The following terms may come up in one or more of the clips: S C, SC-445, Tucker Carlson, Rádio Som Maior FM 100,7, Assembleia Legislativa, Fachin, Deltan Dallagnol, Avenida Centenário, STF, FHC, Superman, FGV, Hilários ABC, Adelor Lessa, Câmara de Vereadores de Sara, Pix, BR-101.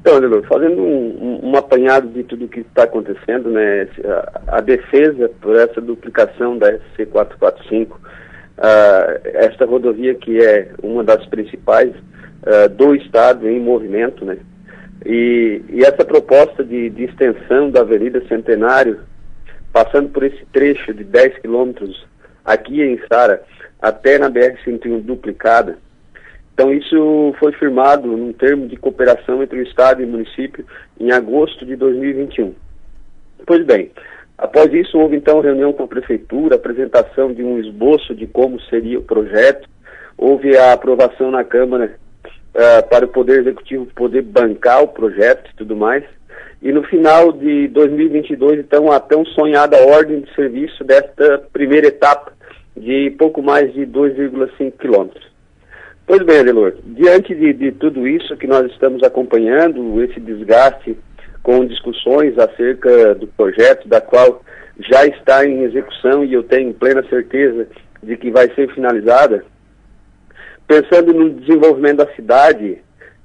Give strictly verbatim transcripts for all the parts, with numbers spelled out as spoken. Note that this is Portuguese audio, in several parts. Então, Adelor, fazendo um, um, um apanhado de tudo o que está acontecendo, né, a, a defesa por essa duplicação da S C quatrocentos e quarenta e cinco, uh, esta rodovia que é uma das principais uh, do Estado em movimento, né, e, e essa proposta de, de extensão da Avenida Centenário, passando por esse trecho de dez quilômetros aqui em Sara, até na B R cento e um duplicada. Então isso foi firmado num termo de cooperação entre o Estado e o município em agosto de dois mil e vinte e um. Pois bem, após isso houve então reunião com a prefeitura, apresentação de um esboço de como seria o projeto, houve a aprovação na Câmara uh, para o Poder Executivo poder bancar o projeto e tudo mais, e no final de dois mil e vinte e dois então a tão sonhada ordem de serviço desta primeira etapa de pouco mais de dois vírgula cinco quilômetros. Pois bem, Adelor, diante de, de tudo isso que nós estamos acompanhando, esse desgaste com discussões acerca do projeto, da qual já está em execução e eu tenho plena certeza de que vai ser finalizada, pensando no desenvolvimento da cidade,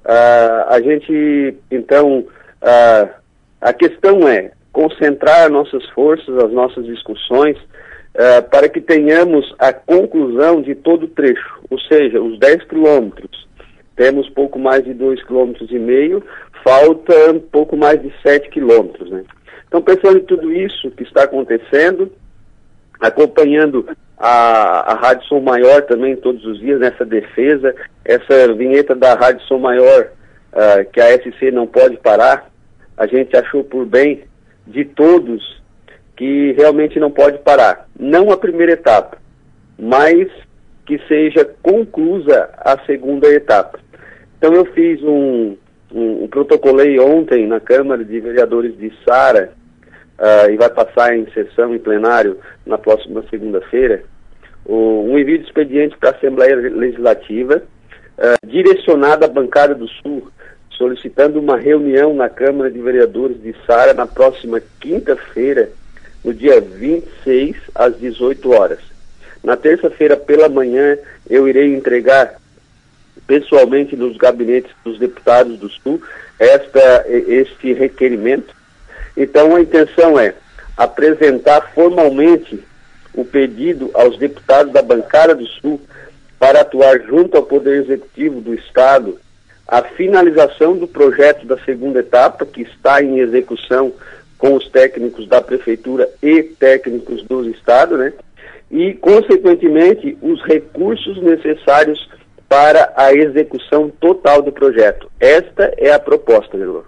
ah, a gente, então, ah, a questão é concentrar nossas forças, as nossas discussões, Uh, para que tenhamos a conclusão de todo o trecho, ou seja, os dez quilômetros. Temos pouco mais de dois vírgula cinco quilômetros, falta um pouco mais de sete quilômetros. Né? Então, pensando em tudo isso que está acontecendo, acompanhando a, a Rádio Som Maior também todos os dias nessa defesa, essa vinheta da Rádio Som Maior, uh, que a S C não pode parar, a gente achou por bem de todos que realmente não pode parar, não a primeira etapa, mas que seja conclusa a segunda etapa. Então eu fiz um, um, um protocolei ontem na Câmara de Vereadores de Sara, uh, e vai passar em sessão em plenário na próxima segunda-feira, um envio de expediente para a Assembleia Legislativa, uh, direcionado à bancada do Sul, solicitando uma reunião na Câmara de Vereadores de Sara na próxima quinta-feira, no dia vinte e seis, às dezoito horas. Na terça-feira, pela manhã, eu irei entregar pessoalmente nos gabinetes dos deputados do Sul esta, este requerimento. Então, a intenção é apresentar formalmente o pedido aos deputados da bancada do Sul para atuar junto ao Poder Executivo do Estado a finalização do projeto da segunda etapa, que está em execução com os técnicos da Prefeitura e técnicos do Estado, né? E, consequentemente, os recursos necessários para a execução total do projeto. Esta é a proposta, Adelor.